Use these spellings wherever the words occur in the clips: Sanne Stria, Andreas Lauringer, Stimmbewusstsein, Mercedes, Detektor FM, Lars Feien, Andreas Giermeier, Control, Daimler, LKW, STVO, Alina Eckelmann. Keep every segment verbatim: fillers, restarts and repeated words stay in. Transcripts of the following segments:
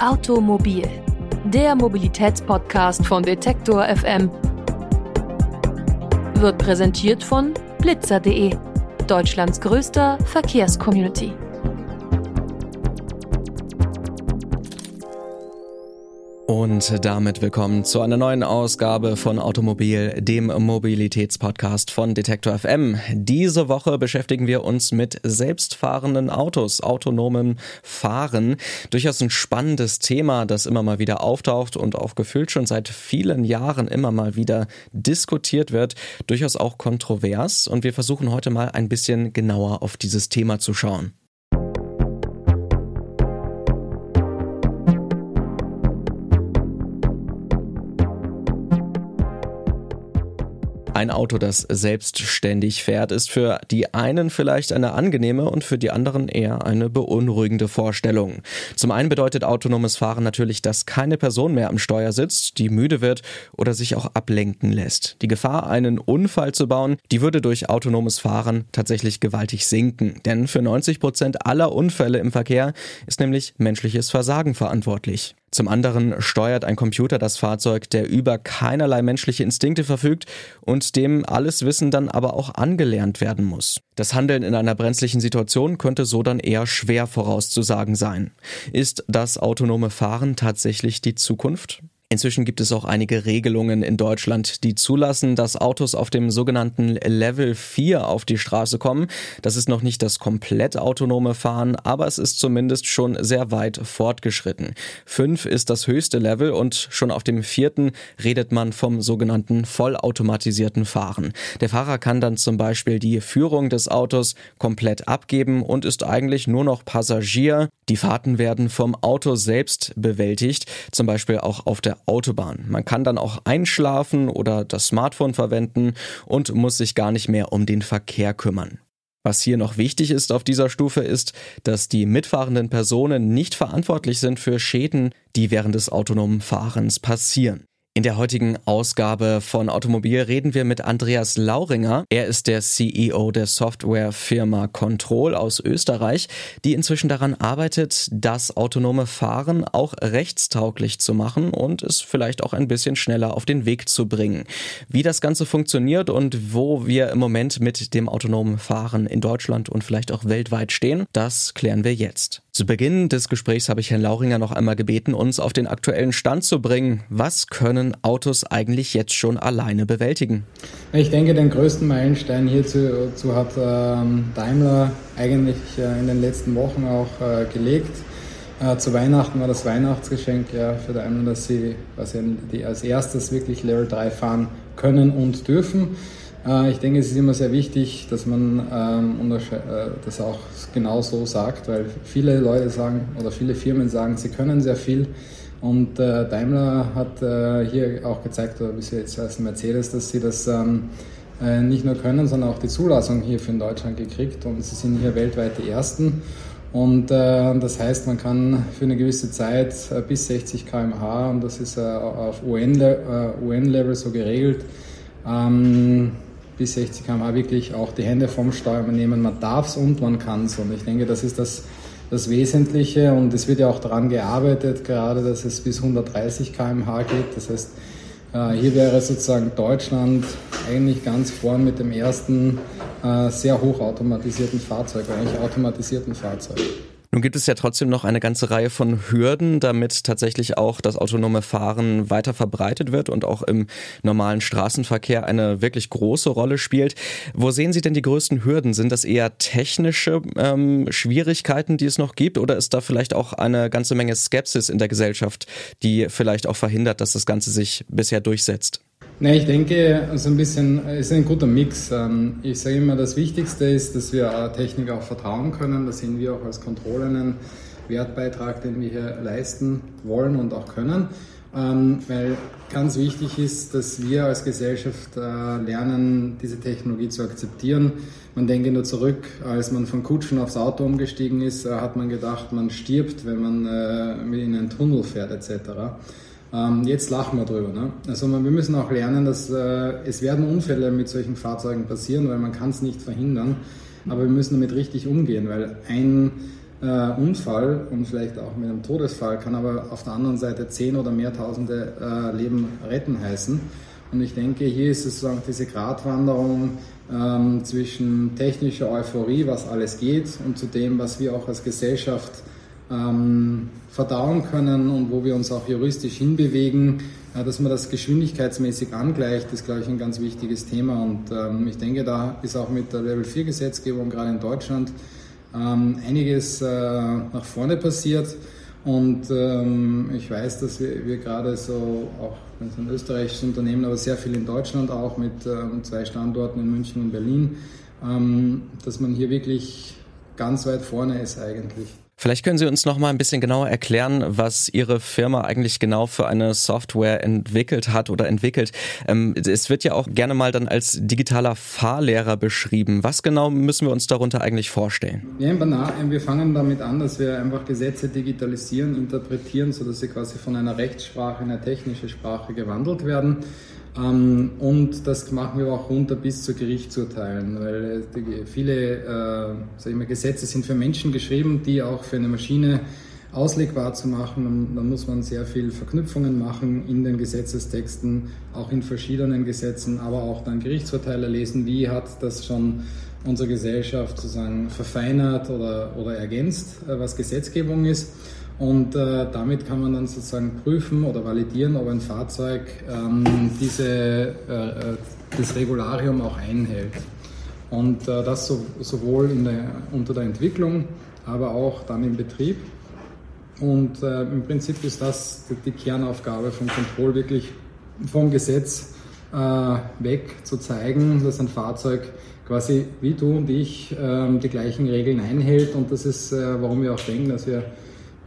Automobil, der Mobilitätspodcast von Detektor F M, wird präsentiert von blitzer punkt de, Deutschlands größter Verkehrscommunity. Und damit willkommen zu einer neuen Ausgabe von Automobil, dem Mobilitätspodcast von Detektor F M. Diese Woche beschäftigen wir uns mit selbstfahrenden Autos, autonomem Fahren. Durchaus ein spannendes Thema, das immer mal wieder auftaucht und auch gefühlt schon seit vielen Jahren immer mal wieder diskutiert wird. Durchaus auch kontrovers, und wir versuchen heute mal ein bisschen genauer auf dieses Thema zu schauen. Ein Auto, das selbstständig fährt, ist für die einen vielleicht eine angenehme und für die anderen eher eine beunruhigende Vorstellung. Zum einen bedeutet autonomes Fahren natürlich, dass keine Person mehr am Steuer sitzt, die müde wird oder sich auch ablenken lässt. Die Gefahr, einen Unfall zu bauen, die würde durch autonomes Fahren tatsächlich gewaltig sinken. Denn für neunzig Prozent aller Unfälle im Verkehr ist nämlich menschliches Versagen verantwortlich. Zum anderen steuert ein Computer das Fahrzeug, der über keinerlei menschliche Instinkte verfügt und dem alles Wissen dann aber auch angelernt werden muss. Das Handeln in einer brenzlichen Situation könnte so dann eher schwer vorauszusagen sein. Ist das autonome Fahren tatsächlich die Zukunft? Inzwischen gibt es auch einige Regelungen in Deutschland, die zulassen, dass Autos auf dem sogenannten Level vier auf die Straße kommen. Das ist noch nicht das komplett autonome Fahren, aber es ist zumindest schon sehr weit fortgeschritten. fünf ist das höchste Level, und schon auf dem vierten redet man vom sogenannten vollautomatisierten Fahren. Der Fahrer kann dann zum Beispiel die Führung des Autos komplett abgeben und ist eigentlich nur noch Passagier. Die Fahrten werden vom Auto selbst bewältigt, zum Beispiel auch auf der Autobahn. Man kann dann auch einschlafen oder das Smartphone verwenden und muss sich gar nicht mehr um den Verkehr kümmern. Was hier noch wichtig ist auf dieser Stufe ist, dass die mitfahrenden Personen nicht verantwortlich sind für Schäden, die während des autonomen Fahrens passieren. In der heutigen Ausgabe von Automobil reden wir mit Andreas Lauringer. Er ist der C E O der Softwarefirma Control aus Österreich, die inzwischen daran arbeitet, das autonome Fahren auch rechtstauglich zu machen und es vielleicht auch ein bisschen schneller auf den Weg zu bringen. Wie das Ganze funktioniert und wo wir im Moment mit dem autonomen Fahren in Deutschland und vielleicht auch weltweit stehen, das klären wir jetzt. Zu Beginn des Gesprächs habe ich Herrn Lauringer noch einmal gebeten, uns auf den aktuellen Stand zu bringen. Was können Autos eigentlich jetzt schon alleine bewältigen? Ich denke, den größten Meilenstein hierzu zu hat ähm, Daimler eigentlich äh, in den letzten Wochen auch äh, gelegt. Äh, zu Weihnachten war das Weihnachtsgeschenk ja, für Daimler, dass sie also die als erstes wirklich Level drei fahren können und dürfen. Ich denke, es ist immer sehr wichtig, dass man ähm, äh, das auch genau so sagt, weil viele Leute sagen oder viele Firmen sagen, sie können sehr viel, und äh, Daimler hat äh, hier auch gezeigt, oder bis jetzt als Mercedes, dass sie das ähm, äh, nicht nur können, sondern auch die Zulassung hierfür in Deutschland gekriegt, und sie sind hier weltweit die Ersten, und äh, das heißt, man kann für eine gewisse Zeit äh, bis sechzig Kilometer pro Stunde, und das ist äh, auf U N-Level so geregelt, ähm, bis sechzig Kilometer pro Stunde wirklich auch die Hände vom Steuer nehmen. Man darf es und man kann es. Und ich denke, das ist das, das Wesentliche. Und es wird ja auch daran gearbeitet, gerade dass es bis hundertdreißig Kilometer pro Stunde geht. Das heißt, hier wäre sozusagen Deutschland eigentlich ganz vorn mit dem ersten sehr hochautomatisierten Fahrzeug, eigentlich automatisierten Fahrzeug. Nun gibt es ja trotzdem noch eine ganze Reihe von Hürden, damit tatsächlich auch das autonome Fahren weiter verbreitet wird und auch im normalen Straßenverkehr eine wirklich große Rolle spielt. Wo sehen Sie denn die größten Hürden? Sind das eher technische ähm, Schwierigkeiten, die es noch gibt, oder ist da vielleicht auch eine ganze Menge Skepsis in der Gesellschaft, die vielleicht auch verhindert, dass das Ganze sich bisher durchsetzt? Ne, ich denke, so also ein bisschen, es ist ein guter Mix. Ich sage immer, das Wichtigste ist, dass wir Technik auch vertrauen können. Da sehen wir auch als Control einen Wertbeitrag, den wir hier leisten wollen und auch können. Weil ganz wichtig ist, dass wir als Gesellschaft lernen, diese Technologie zu akzeptieren. Man denke nur zurück, als man von Kutschen aufs Auto umgestiegen ist, hat man gedacht, man stirbt, wenn man in einen Tunnel fährt et cetera. Jetzt lachen wir drüber. Ne? Also wir müssen auch lernen, dass äh, es werden Unfälle mit solchen Fahrzeugen passieren, weil man kann es nicht verhindern. Aber wir müssen damit richtig umgehen, weil ein äh, Unfall und vielleicht auch mit einem Todesfall, kann aber auf der anderen Seite zehn oder mehr Tausende äh, Leben retten heißen. Und ich denke, hier ist es sozusagen diese Gratwanderung ähm, zwischen technischer Euphorie, was alles geht, und zu dem, was wir auch als Gesellschaft ähm, verdauen können und wo wir uns auch juristisch hinbewegen, äh, dass man das geschwindigkeitsmäßig angleicht, ist, glaube ich, ein ganz wichtiges Thema. Und ähm, ich denke, da ist auch mit der Level vier Gesetzgebung, gerade in Deutschland, ähm, einiges äh, nach vorne passiert. Und ähm, ich weiß, dass wir, wir gerade so, auch wenn es ein österreichisches Unternehmen, aber sehr viel in Deutschland auch mit ähm, zwei Standorten in München und Berlin, ähm, dass man hier wirklich ganz weit vorne ist eigentlich. Vielleicht können Sie uns noch mal ein bisschen genauer erklären, was Ihre Firma eigentlich genau für eine Software entwickelt hat oder entwickelt. Ähm, es wird ja auch gerne mal dann als digitaler Fahrlehrer beschrieben. Was genau müssen wir uns darunter eigentlich vorstellen? Ja, wir fangen damit an, dass wir einfach Gesetze digitalisieren, interpretieren, sodass sie quasi von einer Rechtssprache in eine technische Sprache gewandelt werden. Ähm, und das machen wir auch runter bis zu Gerichtsurteilen, weil die, viele äh, sag ich mal, Gesetze sind für Menschen geschrieben, die auch für eine Maschine auslegbar zu machen. Und da muss man sehr viel Verknüpfungen machen in den Gesetzestexten, auch in verschiedenen Gesetzen, aber auch dann Gerichtsurteile lesen, wie hat das schon unsere Gesellschaft sozusagen verfeinert oder, oder ergänzt, äh, was Gesetzgebung ist. Und äh, damit kann man dann sozusagen prüfen oder validieren, ob ein Fahrzeug ähm, diese, äh, das Regularium auch einhält. Und äh, das so, sowohl in der, unter der Entwicklung, aber auch dann im Betrieb. Und äh, im Prinzip ist das die Kernaufgabe von Control, wirklich vom Gesetz äh, weg zu zeigen, dass ein Fahrzeug quasi wie du und ich äh, die gleichen Regeln einhält. Und das ist, äh, warum wir auch denken, dass wir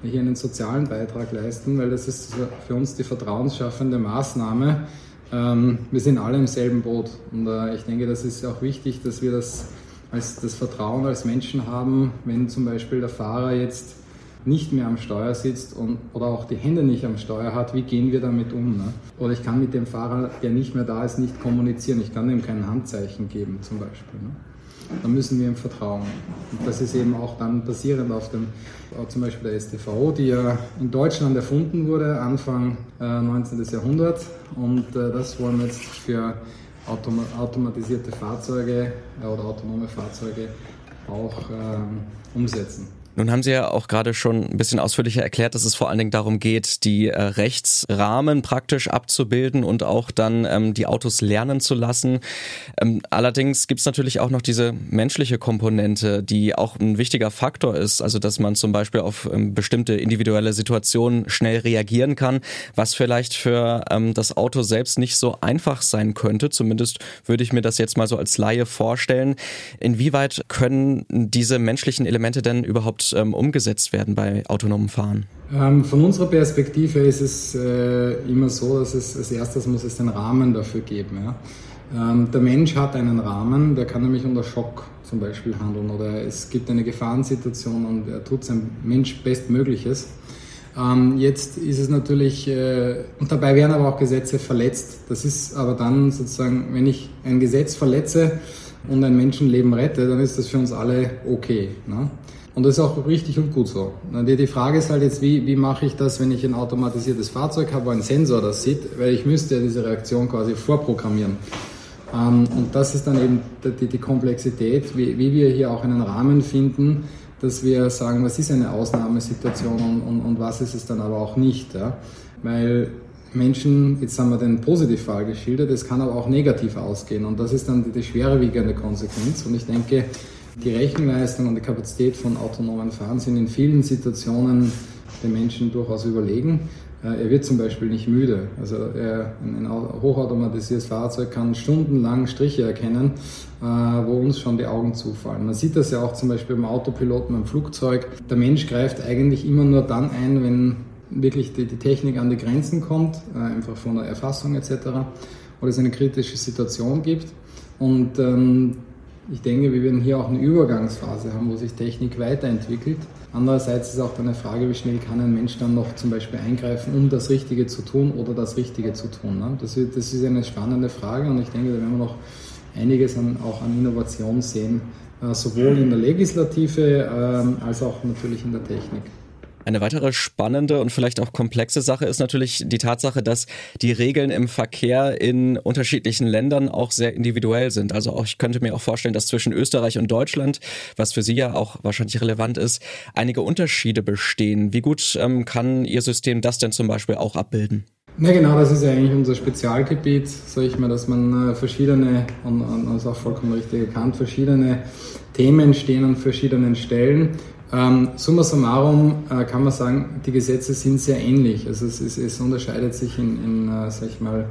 hier einen sozialen Beitrag leisten, weil das ist für uns die vertrauensschaffende Maßnahme. Wir sind alle im selben Boot und ich denke, das ist auch wichtig, dass wir das, als das Vertrauen als Menschen haben, wenn zum Beispiel der Fahrer jetzt nicht mehr am Steuer sitzt und, oder auch die Hände nicht am Steuer hat, wie gehen wir damit um? Ne? Oder ich kann mit dem Fahrer, der nicht mehr da ist, nicht kommunizieren, ich kann dem kein Handzeichen geben zum Beispiel. Ne? Da müssen wir ihm vertrauen. Und das ist eben auch dann basierend auf dem, zum Beispiel der S T V O, die ja in Deutschland erfunden wurde, Anfang äh, neunzehnten Jahrhundert. Und äh, das wollen wir jetzt für autom- automatisierte Fahrzeuge äh, oder autonome Fahrzeuge auch ähm, umsetzen. Nun haben Sie ja auch gerade schon ein bisschen ausführlicher erklärt, dass es vor allen Dingen darum geht, die äh, Rechtsrahmen praktisch abzubilden und auch dann ähm, die Autos lernen zu lassen. Ähm, allerdings gibt es natürlich auch noch diese menschliche Komponente, die auch ein wichtiger Faktor ist. Also dass man zum Beispiel auf ähm, bestimmte individuelle Situationen schnell reagieren kann, was vielleicht für ähm, das Auto selbst nicht so einfach sein könnte. Zumindest würde ich mir das jetzt mal so als Laie vorstellen. Inwieweit können diese menschlichen Elemente denn überhaupt umgesetzt werden bei autonomem Fahren? Von unserer Perspektive ist es immer so, dass es als erstes muss es den Rahmen dafür geben. Der Mensch hat einen Rahmen, der kann nämlich unter Schock zum Beispiel handeln oder es gibt eine Gefahrensituation und er tut sein Mensch Bestmögliches. Jetzt ist es natürlich, und dabei werden aber auch Gesetze verletzt. Das ist aber dann sozusagen, wenn ich ein Gesetz verletze und ein Menschenleben rette, dann ist das für uns alle okay. Ne? Und das ist auch richtig und gut so. Die Frage ist halt jetzt, wie, wie mache ich das, wenn ich ein automatisiertes Fahrzeug habe, wo ein Sensor das sieht, weil ich müsste ja diese Reaktion quasi vorprogrammieren. Und das ist dann eben die, die Komplexität, wie, wie wir hier auch einen Rahmen finden, dass wir sagen, was ist eine Ausnahmesituation und, und, und was ist es dann aber auch nicht. Ja? Weil Menschen, jetzt haben wir den Positivfall geschildert, es kann aber auch negativ ausgehen. Und das ist dann die, die schwerwiegende Konsequenz. Und ich denke, die Rechenleistung und die Kapazität von autonomen Fahren sind in vielen Situationen den Menschen durchaus überlegen. Er wird zum Beispiel nicht müde. Also ein hochautomatisiertes Fahrzeug kann stundenlang Striche erkennen, wo uns schon die Augen zufallen. Man sieht das ja auch zum Beispiel beim Autopiloten, beim Flugzeug. Der Mensch greift eigentlich immer nur dann ein, wenn wirklich die Technik an die Grenzen kommt, einfach von der Erfassung et cetera, oder es eine kritische Situation gibt. Und ähm, ich denke, wir werden hier auch eine Übergangsphase haben, wo sich Technik weiterentwickelt. Andererseits ist auch dann eine Frage, wie schnell kann ein Mensch dann noch zum Beispiel eingreifen, um das Richtige zu tun oder das Richtige zu tun. Ne? Das, wird, das ist eine spannende Frage und ich denke, da werden wir noch einiges an, auch an Innovation sehen, sowohl in der Legislative als auch natürlich in der Technik. Eine weitere spannende und vielleicht auch komplexe Sache ist natürlich die Tatsache, dass die Regeln im Verkehr in unterschiedlichen Ländern auch sehr individuell sind. Also auch, ich könnte mir auch vorstellen, dass zwischen Österreich und Deutschland, was für Sie ja auch wahrscheinlich relevant ist, einige Unterschiede bestehen. Wie gut ähm, kann Ihr System das denn zum Beispiel auch abbilden? Na genau, das ist ja eigentlich unser Spezialgebiet, sage ich mal, dass man verschiedene, und, und das ist auch vollkommen richtig erkannt, verschiedene Themen stehen an verschiedenen Stellen. Ähm, summa summarum äh, kann man sagen, die Gesetze sind sehr ähnlich. Also es, es, es unterscheidet sich in, in äh, sag ich mal,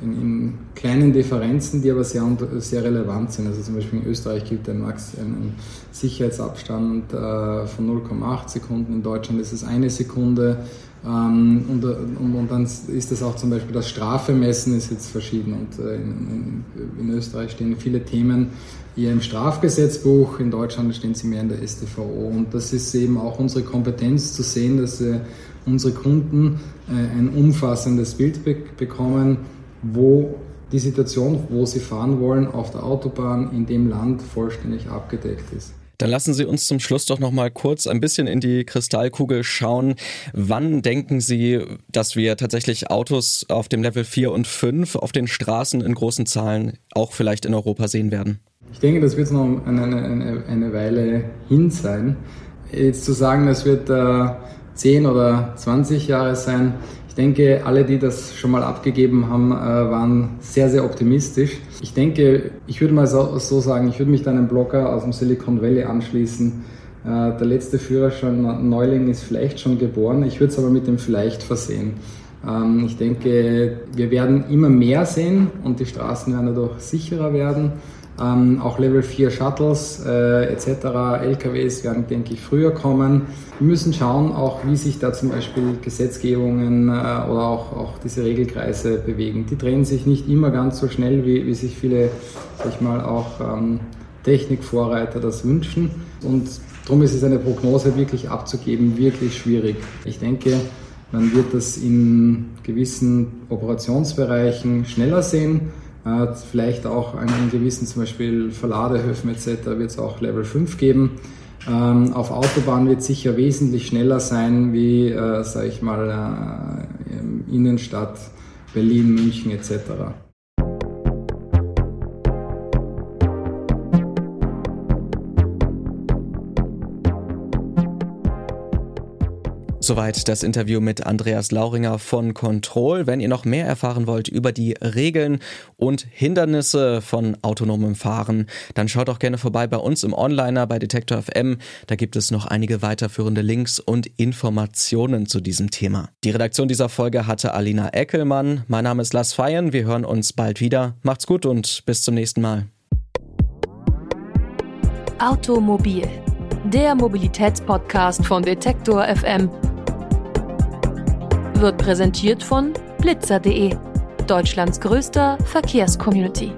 in, in kleinen Differenzen, die aber sehr, sehr relevant sind. Also zum Beispiel in Österreich gilt ein, Max, ein Sicherheitsabstand äh, von null Komma acht Sekunden, in Deutschland ist es eine Sekunde. Ähm, und, und, und dann ist das auch zum Beispiel das Strafemessen ist jetzt verschieden. Und äh, in, in, in Österreich stehen viele Themen eher im Strafgesetzbuch, in Deutschland stehen sie mehr in der S T V O. Und das ist eben auch unsere Kompetenz zu sehen, dass äh, unsere Kunden äh, ein umfassendes Bild be- bekommen, wo die Situation, wo sie fahren wollen, auf der Autobahn in dem Land vollständig abgedeckt ist. Dann lassen Sie uns zum Schluss doch noch mal kurz ein bisschen in die Kristallkugel schauen. Wann denken Sie, dass wir tatsächlich Autos auf dem Level vier und fünf auf den Straßen in großen Zahlen auch vielleicht in Europa sehen werden? Ich denke, das wird noch eine, eine, eine Weile hin sein. Jetzt zu sagen, das wird äh, zehn oder zwanzig Jahre sein. Ich denke, alle, die das schon mal abgegeben haben, äh, waren sehr, sehr optimistisch. Ich denke, ich würde mal so, so sagen, ich würde mich dann einem Blogger aus dem Silicon Valley anschließen. Äh, der letzte Führerschein Neuling ist vielleicht schon geboren. Ich würde es aber mit dem vielleicht versehen. Ähm, ich denke, wir werden immer mehr sehen und die Straßen werden dadurch sicherer werden. Ähm, auch Level vier Shuttles äh, et cetera, L K Ws werden, denke ich, früher kommen. Wir müssen schauen, auch wie sich da zum Beispiel Gesetzgebungen äh, oder auch, auch diese Regelkreise bewegen. Die drehen sich nicht immer ganz so schnell, wie, wie sich viele, sag ich mal, auch ähm, Technikvorreiter das wünschen. Und darum ist es eine Prognose wirklich abzugeben, wirklich schwierig. Ich denke, man wird das in gewissen Operationsbereichen schneller sehen. Vielleicht auch einen gewissen, zum Beispiel Verladehöfen et cetera, wird es auch Level fünf geben. Ähm, auf Autobahnen wird es sicher wesentlich schneller sein wie, äh, sage ich mal, äh, Innenstadt, Berlin, München et cetera. Soweit das Interview mit Andreas Lauringer von Control. Wenn ihr noch mehr erfahren wollt über die Regeln und Hindernisse von autonomem Fahren, dann schaut auch gerne vorbei bei uns im Onliner bei Detektor F M. Da gibt es noch einige weiterführende Links und Informationen zu diesem Thema. Die Redaktion dieser Folge hatte Alina Eckelmann. Mein Name ist Lars Feien. Wir hören uns bald wieder. Macht's gut und bis zum nächsten Mal. Automobil, der Mobilitätspodcast von Detektor F M. Wird präsentiert von blitzer punkt de, Deutschlands größter Verkehrscommunity.